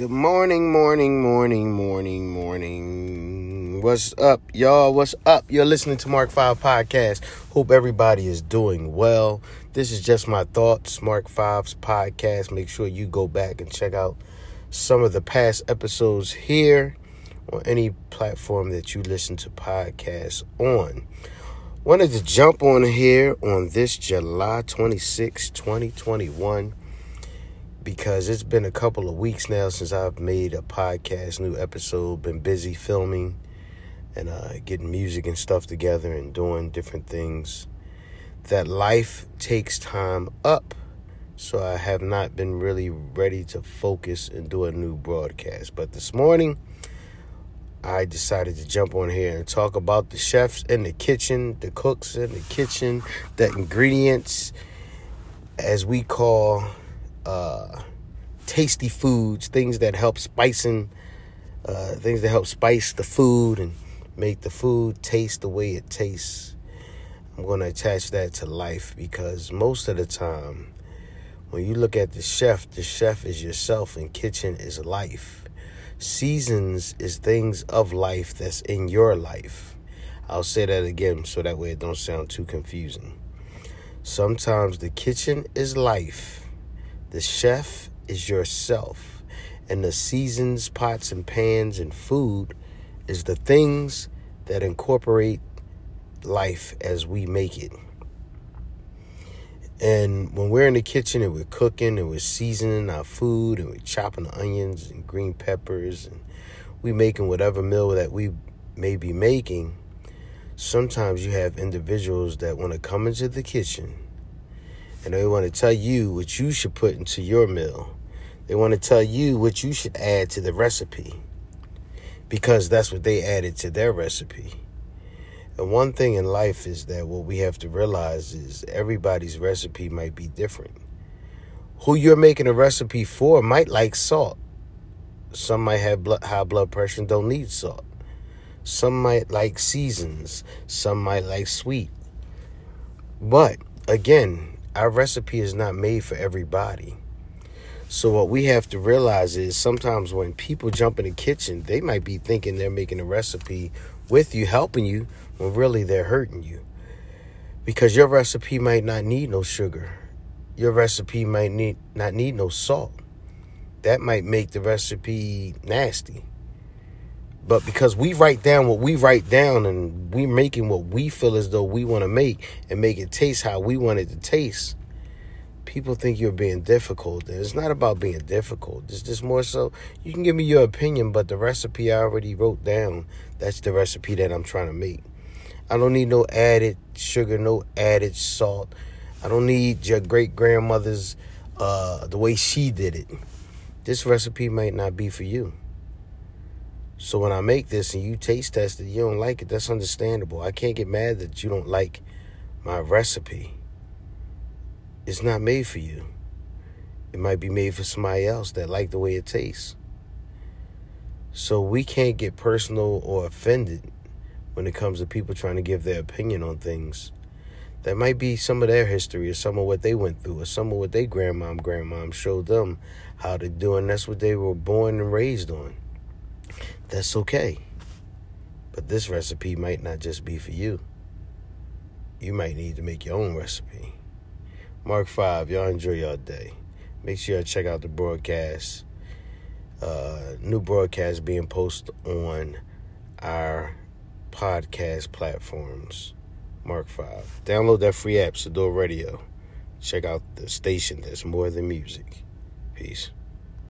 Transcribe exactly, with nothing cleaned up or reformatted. Good morning, morning, morning, morning, morning. What's up, y'all? What's up? You're listening to Mark Five Podcast. Hope everybody is doing well. This is just my thoughts, Mark Five's podcast. Make sure you go back and check out some of the past episodes here on any platform that you listen to podcasts on. Wanted to jump on here on this July twenty-sixth, twenty twenty-one. Because it's been a couple of weeks now since I've made a podcast, new episode, been busy filming and uh, getting music and stuff together and doing different things. That life takes time up, so I have not been really ready to focus and do a new broadcast. But this morning, I decided to jump on here and talk about the chefs in the kitchen, the cooks in the kitchen, the ingredients, as we call Uh, tasty foods, things that help spicing, uh, things that help spice the food and make the food taste the way it tastes. I'm going to attach that to life because most of the time, when you look at the chef, the chef is yourself and kitchen is life. Seasons is things of life that's in your life. I'll say that again so that way it don't sound too confusing. Sometimes the kitchen is life. The chef is yourself, and the seasons, pots and pans, and food is the things that incorporate life as we make it. And when we're in the kitchen and we're cooking and we're seasoning our food and we're chopping the onions and green peppers and we're making whatever meal that we may be making, sometimes you have individuals that want to come into the kitchen and they want to tell you what you should put into your meal. They want to tell you what you should add to the recipe, because that's what they added to their recipe. And one thing in life is that what we have to realize is everybody's recipe might be different. Who you're making a recipe for might like salt. Some might have blood, high blood pressure and don't need salt. Some might like seasons. Some might like sweet. But again, our recipe is not made for everybody. So what we have to realize is sometimes when people jump in the kitchen, they might be thinking they're making a recipe with you, helping you, when really they're hurting you. Because your recipe might not need no sugar. Your recipe might need not need no salt. That might make the recipe nasty. But because we write down what we write down and we making what we feel as though we want to make and make it taste how we want it to taste, people think you're being difficult. And it's not about being difficult. It's just more so you can give me your opinion, but the recipe I already wrote down, that's the recipe that I'm trying to make. I don't need no added sugar, no added salt. I don't need your great-grandmother's, uh, the way she did it. This recipe might not be for you. So when I make this and you taste test it, you don't like it, that's understandable. I can't get mad that you don't like my recipe. It's not made for you. It might be made for somebody else that like the way it tastes. So we can't get personal or offended when it comes to people trying to give their opinion on things. That might be some of their history or some of what they went through or some of what their grandma and grandmom showed them how to do, and that's what they were born and raised on. That's okay. But this recipe might not just be for you. You might need to make your own recipe. Mark Five, y'all enjoy your day. Make sure y'all check out the broadcast. Uh, new broadcast being posted on our podcast platforms. Mark Five. Download that free app, Sador Radio. Check out the station that's more than music. Peace.